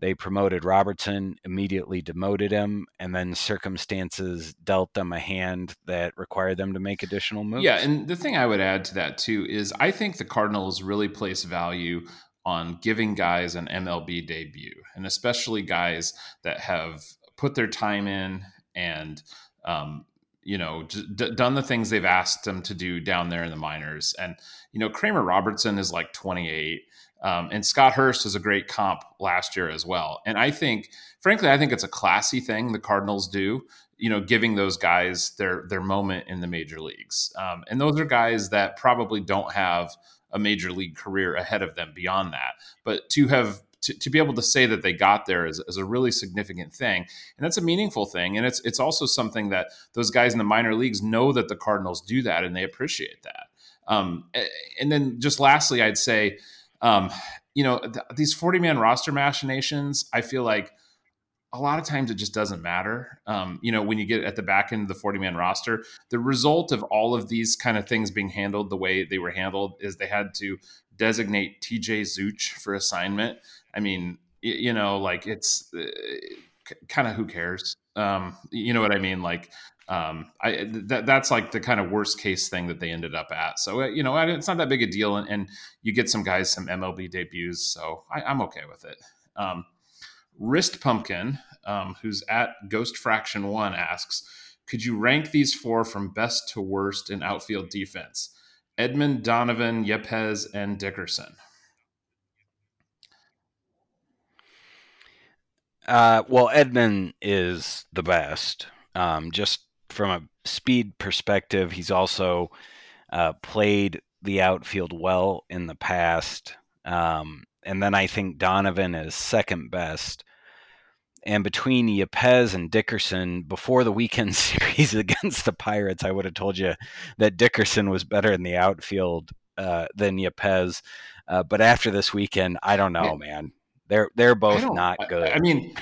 They promoted Robertson, immediately demoted him, and then circumstances dealt them a hand that required them to make additional moves. Yeah, and the thing I would add to that, too, is I think the Cardinals really place value on giving guys an MLB debut, and especially guys that have put their time in and you know, done the things they've asked them to do down there in the minors. And, you know, Kramer Robertson is like 28. And Scott Hurst is a great comp last year as well. And I think, frankly, I think it's a classy thing the Cardinals do, you know, giving those guys their moment in the major leagues. And those are guys that probably don't have a major league career ahead of them beyond that. But to have to be able to say that they got there is a really significant thing. And that's a meaningful thing. And it's also something that those guys in the minor leagues know that the Cardinals do that, and they appreciate that. And then just lastly, I'd say, you know, these 40-man roster machinations, I feel like a lot of times it just doesn't matter. You know, when you get at the back end of the 40-man roster, the result of all of these kind of things being handled the way they were handled is they had to designate TJ Zeuch for assignment. I mean, you know, like it's kind of who cares? You know what I mean? Like That's like the kind of worst case thing that they ended up at. So, you know, it's not that big a deal. And you get some guys, some MLB debuts. So I'm okay with it. Wrist Pumpkin, who's at Ghost Fraction 1, asks, could you rank these four from best to worst in outfield defense? Edman, Donovan, Yepez, and Dickerson. Well, Edman is the best. Just from a speed perspective, he's also played the outfield well in the past. And then I think Donovan is second best. And between Yepez and Dickerson, before the weekend series against the Pirates, I would have told you that Dickerson was better in the outfield than Yepez. But after this weekend, I don't know, man. They're both not good. I mean,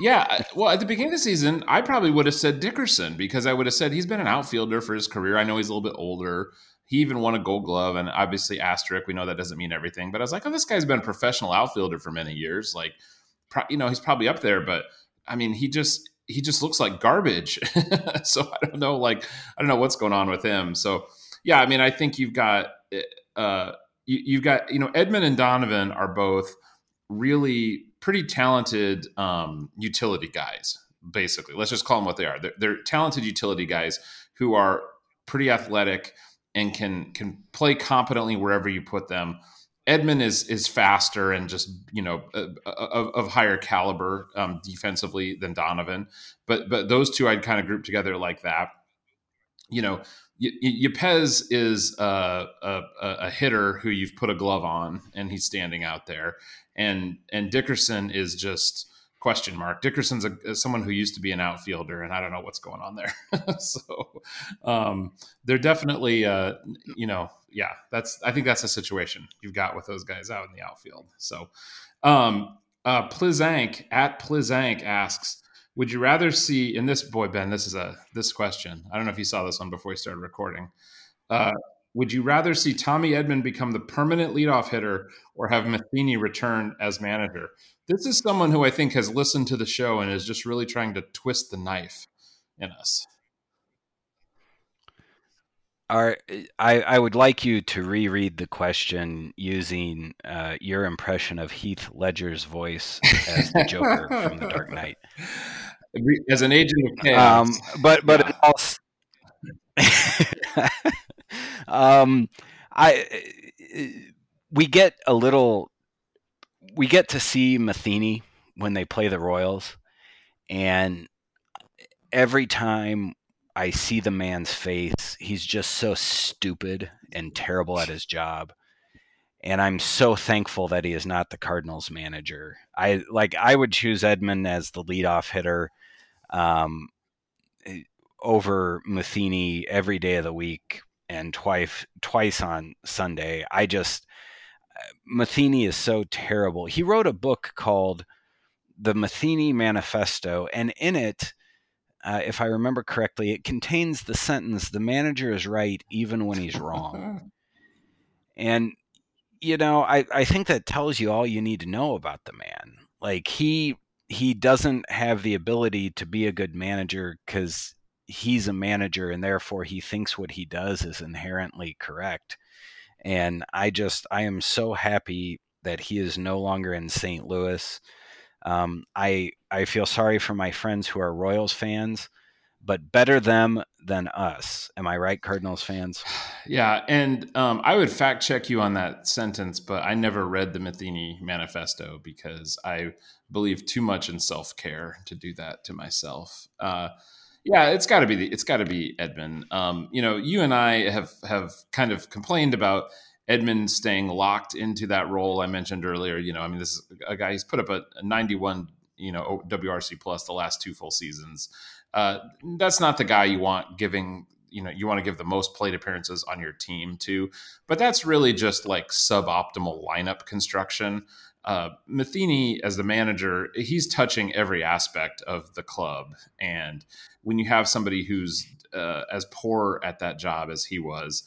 yeah. Well, at the beginning of the season, I probably would have said Dickerson because I would have said he's been an outfielder for his career. I know he's a little bit older. He even won a Gold Glove, and obviously asterisk, we know that doesn't mean everything. But I was like, oh, this guy's been a professional outfielder for many years. Like, you know, he's probably up there, but I mean, he just looks like garbage. So I don't know what's going on with him. So yeah, I mean, I think you've got you know, Edman and Donovan are both really pretty talented utility guys. Basically, let's just call them what they are. They're talented utility guys who are pretty athletic and can play competently wherever you put them. Edman is faster and just, you know, of higher caliber defensively than Donovan, but those two I'd kind of group together like that. You know, Yepez is a hitter who you've put a glove on and he's standing out there, and Dickerson is just question mark. Dickerson's someone who used to be an outfielder, and I don't know what's going on there. So they're definitely, you know, yeah, I think that's the situation you've got with those guys out in the outfield. So Plizank at Plizank asks, would you rather see in this, boy, Ben, this is this question. I don't know if you saw this one before we started recording. Would you rather see Tommy Edman become the permanent leadoff hitter or have Matheny return as manager? This is someone who I think has listened to the show and is just really trying to twist the knife in us. I would like you to reread the question using your impression of Heath Ledger's voice as the Joker from The Dark Knight. As an agent of chaos. But yeah. We get to see Matheny when they play the Royals, and every time I see the man's face, he's just so stupid and terrible at his job. And I'm so thankful that he is not the Cardinals manager. I would choose Edman as the leadoff hitter, over Matheny every day of the week. And twice on Sunday. Matheny is so terrible. He wrote a book called The Matheny Manifesto, and in it, if I remember correctly, it contains the sentence, the manager is right even when he's wrong. And, you know, I think that tells you all you need to know about the man. Like, he doesn't have the ability to be a good manager because he's a manager, and therefore he thinks what he does is inherently correct. And I am so happy that he is no longer in St. Louis. I feel sorry for my friends who are Royals fans, but better them than us. Am I right, Cardinals fans? Yeah. And I would fact check you on that sentence, but I never read the Matheny Manifesto because I believe too much in self-care to do that to myself. Yeah, it's got to be Edman. You know, you and I have kind of complained about Edman staying locked into that role I mentioned earlier. You know, I mean, this is a guy, he's put up a 91, you know, WRC plus the last two full seasons. That's not the guy you want giving. You know, you want to give the most plate appearances on your team to, but that's really just like suboptimal lineup construction. Matheny, as the manager, he's touching every aspect of the club. And when you have somebody who's as poor at that job as he was,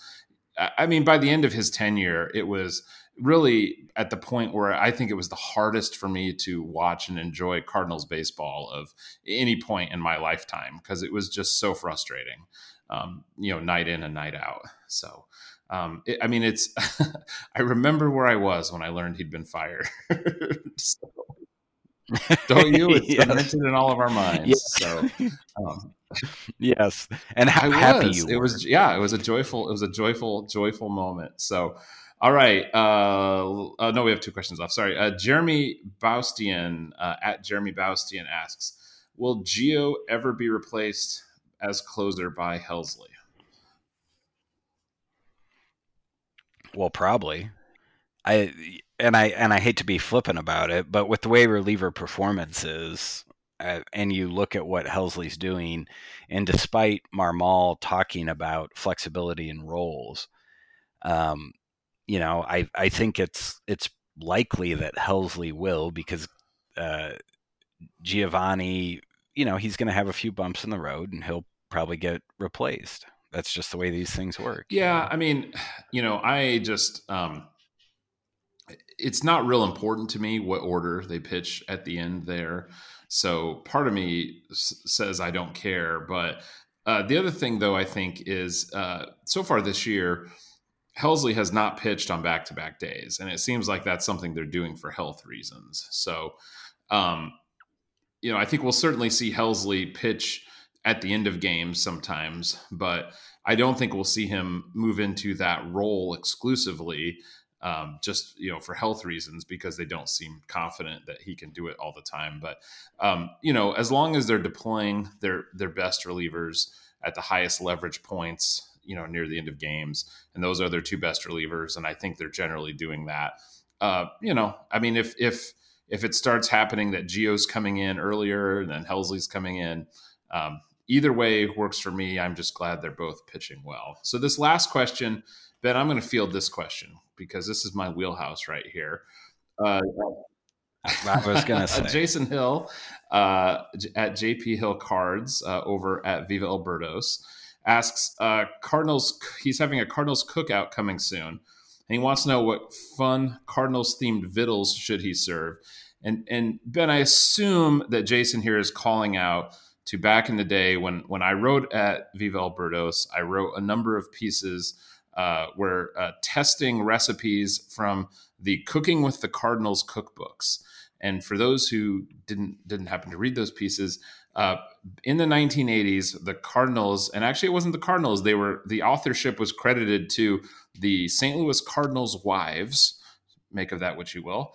I mean, by the end of his tenure, it was really at the point where I think it was the hardest for me to watch and enjoy Cardinals baseball of any point in my lifetime, because it was just so frustrating, night in and night out. So, I remember where I was when I learned he'd been fired. So, don't you? It's yes. Cemented in all of our minds. Yes. So, yes. And how happy you were. It was a joyful moment. So, all right. No, we have two questions left. Sorry. Jeremy Boustian, at Jeremy Boustian asks, will Gio ever be replaced as closer by Helsley? Well, probably. I hate to be flippant about it, but with the way reliever performance is, and you look at what Helsley's doing, and despite Marmol talking about flexibility in roles, I think it's likely that Helsley will, because Giovanni, he's going to have a few bumps in the road, and he'll probably get replaced. That's just the way these things work. Yeah. It's not real important to me what order they pitch at the end there. So part of me says I don't care. But the other thing, though, I think is so far this year, Helsley has not pitched on back-to-back days. And it seems like that's something they're doing for health reasons. So, I think we'll certainly see Helsley pitch at the end of games sometimes, but I don't think we'll see him move into that role exclusively, for health reasons, because they don't seem confident that he can do it all the time. But, as long as they're deploying their best relievers at the highest leverage points, near the end of games, and those are their two best relievers. And I think they're generally doing that. If it starts happening that Gio's coming in earlier and then Helsley's coming in, either way works for me. I'm just glad they're both pitching well. So this last question, Ben, I'm going to field this question because this is my wheelhouse right here. I was going to say Jason Hill at JP Hill Cards over at Viva Albertos asks, Cardinals. He's having a Cardinals cookout coming soon, and he wants to know what fun Cardinals themed vittles should he serve. And Ben, I assume that Jason here is calling out to back in the day when I wrote at Viva Albertos, I wrote a number of pieces where testing recipes from the Cooking with the Cardinals cookbooks. And for those who didn't happen to read those pieces, in the 1980s, the Cardinals, and actually it wasn't the Cardinals, the authorship was credited to the St. Louis Cardinals' wives, make of that what you will,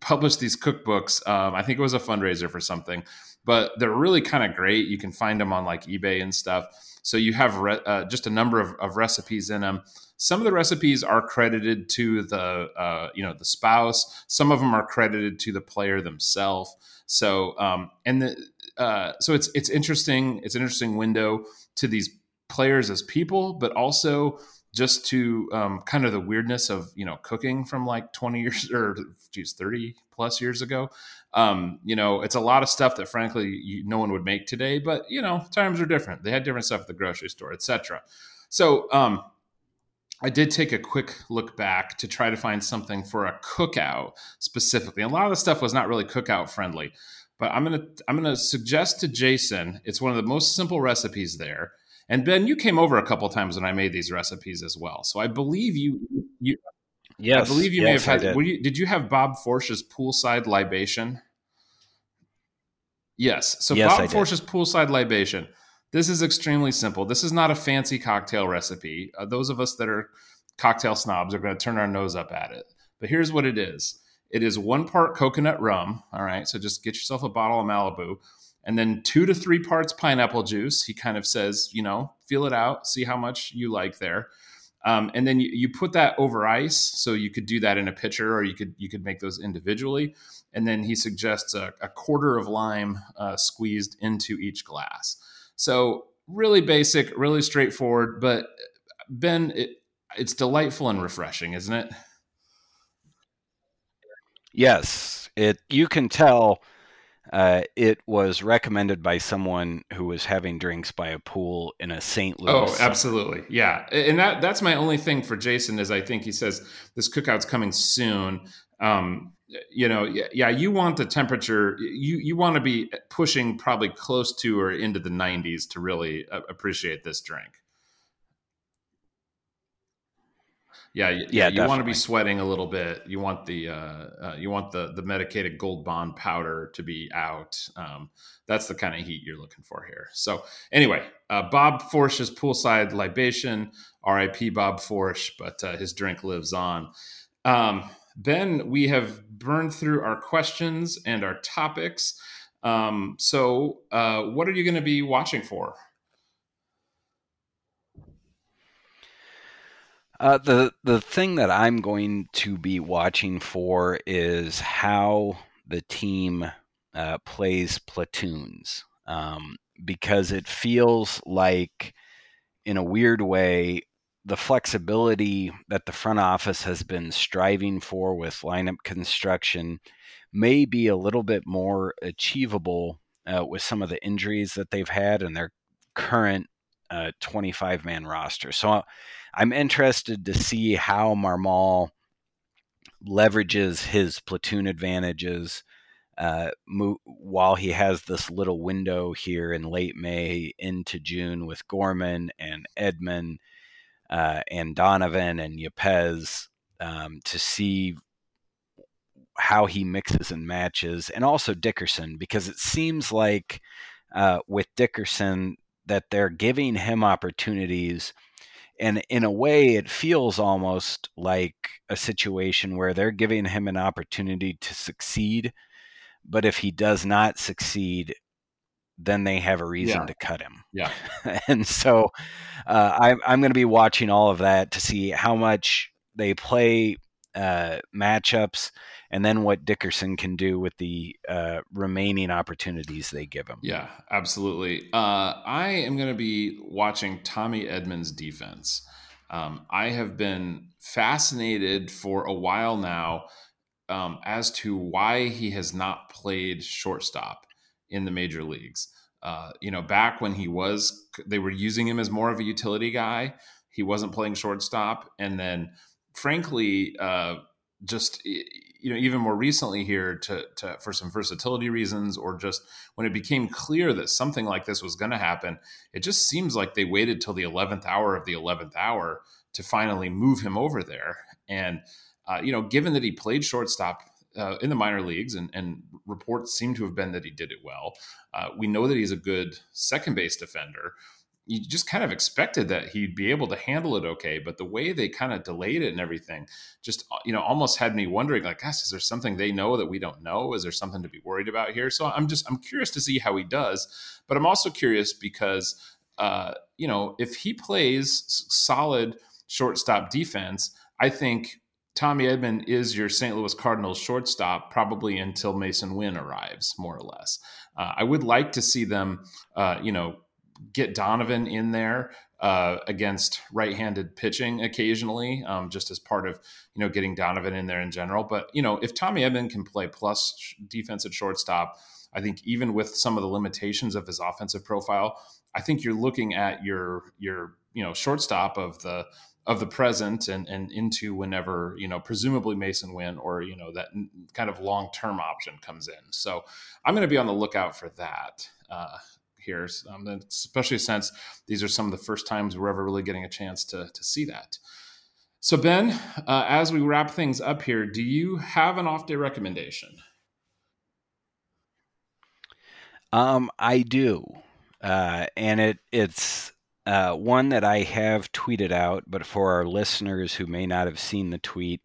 published these cookbooks. I think it was a fundraiser for something, but they're really kind of great. You can find them on like eBay and stuff. So you have just a number of recipes in them. Some of the recipes are credited to the spouse. Some of them are credited to the player themselves. So, so it's interesting. It's an interesting window to these players as people, but also just to kind of the weirdness of, cooking from like 20 years or 30 plus years ago. It's a lot of stuff that frankly, no one would make today, but times are different. They had different stuff at the grocery store, etc. So I did take a quick look back to try to find something for a cookout specifically. And a lot of the stuff was not really cookout friendly, but I'm going to suggest to Jason, it's one of the most simple recipes there. And Ben, you came over a couple of times when I made these recipes as well. So I believe you yes, I believe you may have had. Did you have Bob Forsch's poolside libation? Yes. So yes, Bob Forsch's poolside libation. This is extremely simple. This is not a fancy cocktail recipe. Those of us that are cocktail snobs are going to turn our nose up at it. But here's what it is. It is 1 part coconut rum. All right. So just get yourself a bottle of Malibu. And then 2 to 3 parts pineapple juice. He kind of says, feel it out, see how much you like there. And then you put that over ice. So you could do that in a pitcher, or you could make those individually. And then he suggests a quarter of lime squeezed into each glass. So really basic, really straightforward. But Ben, it's delightful and refreshing, isn't it? Yes. You can tell... It was recommended by someone who was having drinks by a pool in a St. Louis. Oh, absolutely. Summer. Yeah. And that's my only thing for Jason is I think he says this cookout's coming soon. You want the temperature, you want to be pushing probably close to or into the 90s to really appreciate this drink. Yeah, you want to be sweating a little bit. You want the medicated Gold Bond powder to be out. That's the kind of heat you're looking for here. So anyway, Bob Forsh's poolside libation, RIP Bob Forsh, but his drink lives on. Ben, we have burned through our questions and our topics. So what are you going to be watching for? The thing that I'm going to be watching for is how the team plays platoons, because it feels like, in a weird way, the flexibility that the front office has been striving for with lineup construction may be a little bit more achievable with some of the injuries that they've had and their current 25-man roster. So I'm interested to see how Marmol leverages his platoon advantages while he has this little window here in late May into June with Gorman and Edman and Donovan and Yepez, to see how he mixes and matches, and also Dickerson, because it seems like with Dickerson that they're giving him opportunities. And in a way, it feels almost like a situation where they're giving him an opportunity to succeed. But if he does not succeed, then they have a reason to cut him. Yeah. And so I'm going to be watching all of that to see how much they play matchups, and then what Dickerson can do with the remaining opportunities they give him. Yeah, absolutely. I am going to be watching Tommy Edman's defense. I have been fascinated for a while now as to why he has not played shortstop in the major leagues. Back when they were using him as more of a utility guy. He wasn't playing shortstop, and then, frankly, even more recently here to for some versatility reasons, or just when it became clear that something like this was going to happen, it just seems like they waited till the 11th hour of the 11th hour to finally move him over there. And, given that he played shortstop in the minor leagues, and reports seem to have been that he did it well, we know that he's a good second base defender. You just kind of expected that he'd be able to handle it okay, but the way they kind of delayed it and everything just, almost had me wondering, like, gosh, is there something they know that we don't know? Is there something to be worried about here? So I'm curious to see how he does, but I'm also curious because, if he plays solid shortstop defense, I think Tommy Edman is your St. Louis Cardinals shortstop probably until Mason Wynn arrives, more or less. I would like to see them, get Donovan in there against right-handed pitching occasionally, just as part of, getting Donovan in there in general. But, if Tommy Edman can play plus defensive shortstop, I think even with some of the limitations of his offensive profile, I think you're looking at your shortstop of the present and into whenever, presumably Mason Wynn or, that kind of long-term option comes in. So I'm going to be on the lookout for that. Here, especially since these are some of the first times we're ever really getting a chance to see that. So Ben, as we wrap things up here, do you have an off day recommendation? I do. And it's one that I have tweeted out, but for our listeners who may not have seen the tweet,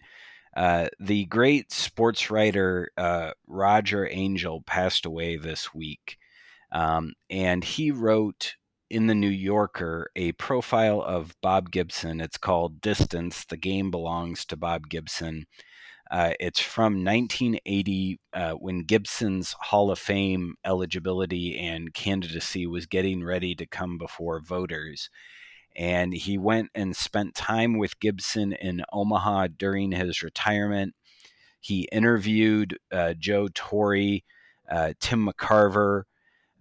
the great sports writer Roger Angell passed away this week. And he wrote in the New Yorker a profile of Bob Gibson. It's called Distance, The Game Belongs to Bob Gibson. It's from 1980, when Gibson's Hall of Fame eligibility and candidacy was getting ready to come before voters. And he went and spent time with Gibson in Omaha during his retirement. He interviewed Joe Torre, Tim McCarver,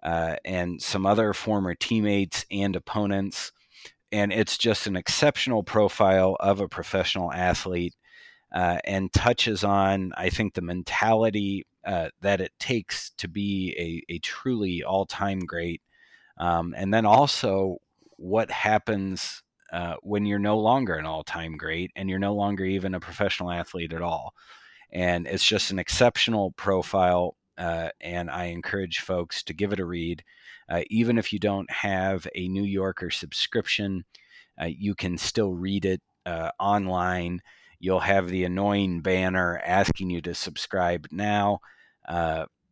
and some other former teammates and opponents. And it's just an exceptional profile of a professional athlete, and touches on, I think, the mentality that it takes to be a truly all-time great. And then also what happens when you're no longer an all-time great and you're no longer even a professional athlete at all. And it's just an exceptional profile. And I encourage folks to give it a read. Even if you don't have a New Yorker subscription, you can still read it online. You'll have the annoying banner asking you to subscribe now.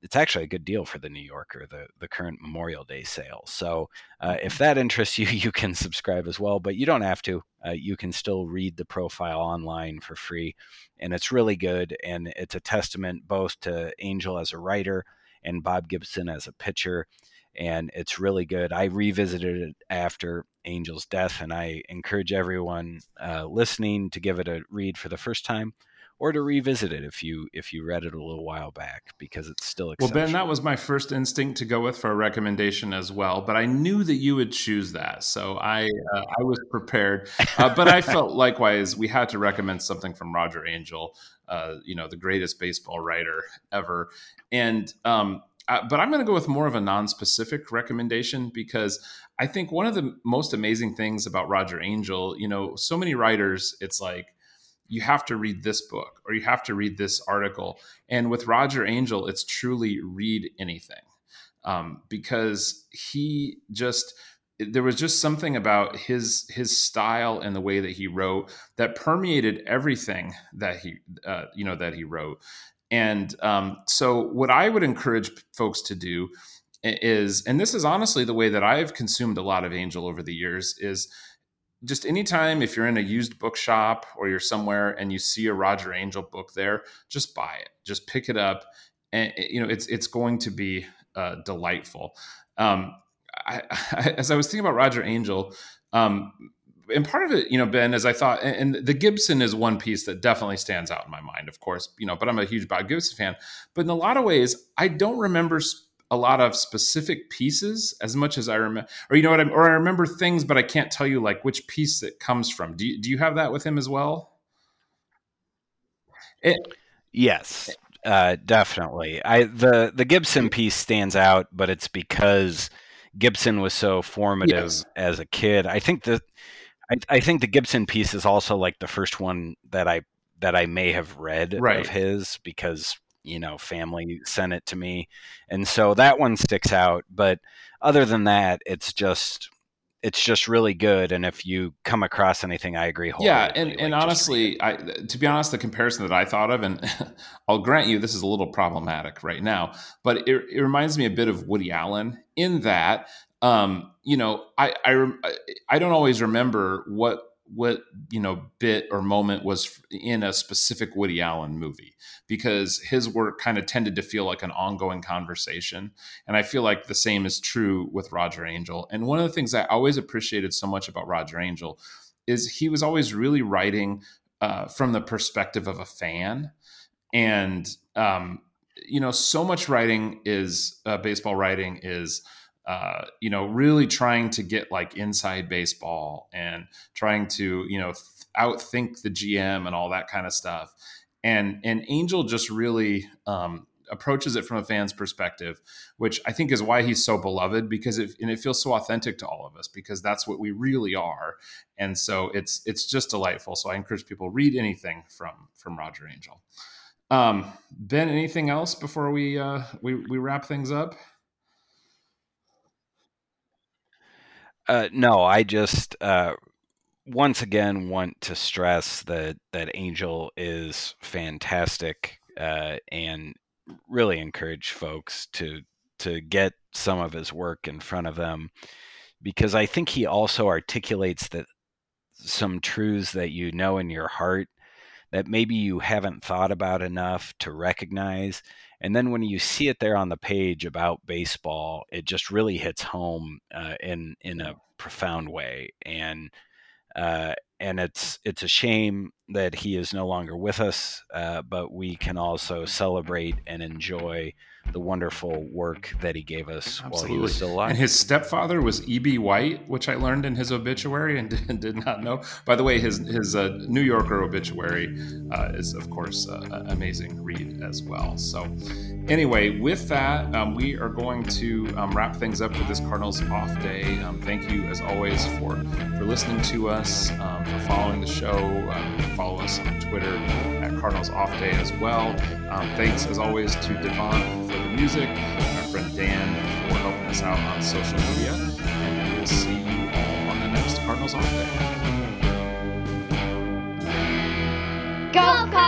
It's actually a good deal for the New Yorker, the current Memorial Day sale. So if that interests you, you can subscribe as well, but you don't have to. You can still read the profile online for free, and it's really good. And it's a testament both to Angell as a writer and Bob Gibson as a pitcher. And it's really good. I revisited it after Angell's death, and I encourage everyone listening to give it a read for the first time, or to revisit it if you read it a little while back, because it's still exceptional. Well, Ben, that was my first instinct to go with for a recommendation as well, but I knew that you would choose that, so I was prepared. But I felt likewise we had to recommend something from Roger Angell, the greatest baseball writer ever. And but I'm going to go with more of a non-specific recommendation, because I think one of the most amazing things about Roger Angell, so many writers, it's like, you have to read this book or you have to read this article. And with Roger Angell, it's truly read anything, because there was just something about his style and the way that he wrote that permeated everything that he wrote. And so what I would encourage folks to do is, and this is honestly the way that I've consumed a lot of Angell over the years, is just anytime if you're in a used bookshop or you're somewhere and you see a Roger Angell book there, just buy it, just pick it up. And it's going to be delightful. As I was thinking about Roger Angell, and part of it, Ben, as I thought, and the Gibson is one piece that definitely stands out in my mind, of course, but I'm a huge Bob Gibson fan, but in a lot of ways, I don't remember a lot of specific pieces as much as I remember, I remember things, but I can't tell you like which piece it comes from. Do you have that with him as well? Yes, definitely. The Gibson piece stands out, but it's because Gibson was so formative as a kid. I think the Gibson piece is also like the first one that I may have read of his, because family sent it to me. And so that one sticks out. But other than that, it's just really good. And if you come across anything, I agree wholeheartedly. Yeah. And honestly, to be honest, the comparison that I thought of, and I'll grant you, this is a little problematic right now, but it reminds me a bit of Woody Allen in that, I don't always remember what bit or moment was in a specific Woody Allen movie, because his work kind of tended to feel like an ongoing conversation. And I feel like the same is true with Roger Angell. And one of the things I always appreciated so much about Roger Angell is he was always really writing from the perspective of a fan. And, so much writing is baseball writing is, really trying to get like inside baseball and trying to, outthink the GM and all that kind of stuff. And Angell just really approaches it from a fan's perspective, which I think is why he's so beloved, because it feels so authentic to all of us, because that's what we really are. And so it's just delightful. So I encourage people, read anything from Roger Angell. Ben, anything else before we wrap things up? No, I just once again want to stress that Angell is fantastic, and really encourage folks to get some of his work in front of them, because I think he also articulates that some truths that in your heart that maybe you haven't thought about enough to recognize. And then when you see it there on the page about baseball, it just really hits home in a profound way. And it's a shame that he is no longer with us, but we can also celebrate and enjoy the wonderful work that he gave us while he was still alive. And his stepfather was E.B. White, which I learned in his obituary and did not know. By the way, his New Yorker obituary is, of course, an amazing read as well. So anyway, with that, we are going to wrap things up for this Cardinals off day. Thank you, as always, for listening to us, for following the show. Follow us on Twitter at Cardinals Off Day as well. Thanks, as always, to Devon for the music, and our friend Dan for helping us out on social media, and we will see you all on the next Cardinals Off Day. Go, Cardinals!